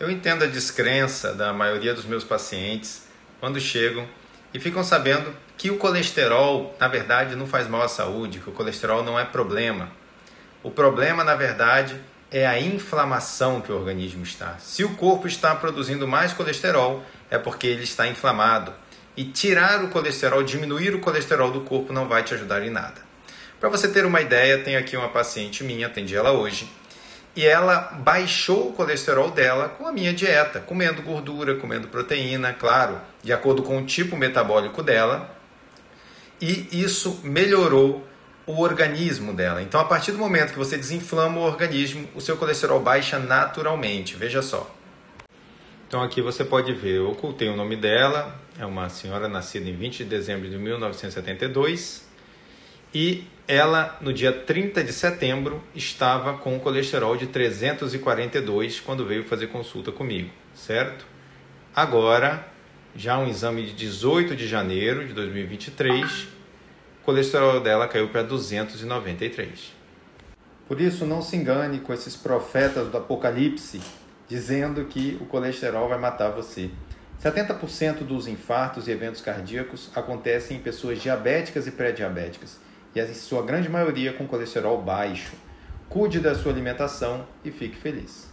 Eu entendo a descrença da maioria dos meus pacientes quando chegam e ficam sabendo que o colesterol, na verdade, não faz mal à saúde, que o colesterol não é problema. O problema, na verdade, é a inflamação que o organismo está. Se o corpo está produzindo mais colesterol, é porque ele está inflamado. E tirar o colesterol, diminuir o colesterol do corpo não vai te ajudar em nada. Para você ter uma ideia, tenho aqui uma paciente minha, atendi ela hoje, e ela baixou o colesterol dela com a minha dieta, comendo gordura, comendo proteína, claro, de acordo com o tipo metabólico dela, e isso melhorou o organismo dela. Então, a partir do momento que você desinflama o organismo, o seu colesterol baixa naturalmente, veja só. Então, aqui você pode ver, eu ocultei o nome dela, é uma senhora nascida em 20 de dezembro de 1972, e ela, no dia 30 de setembro, estava com o colesterol de 342 quando veio fazer consulta comigo, certo? Agora, já um exame de 18 de janeiro de 2023, o colesterol dela caiu para 293. Por isso, não se engane com esses profetas do Apocalipse, dizendo que o colesterol vai matar você. 70% dos infartos e eventos cardíacos acontecem em pessoas diabéticas e pré-diabéticas, e em sua grande maioria com colesterol baixo. Cuide da sua alimentação e fique feliz.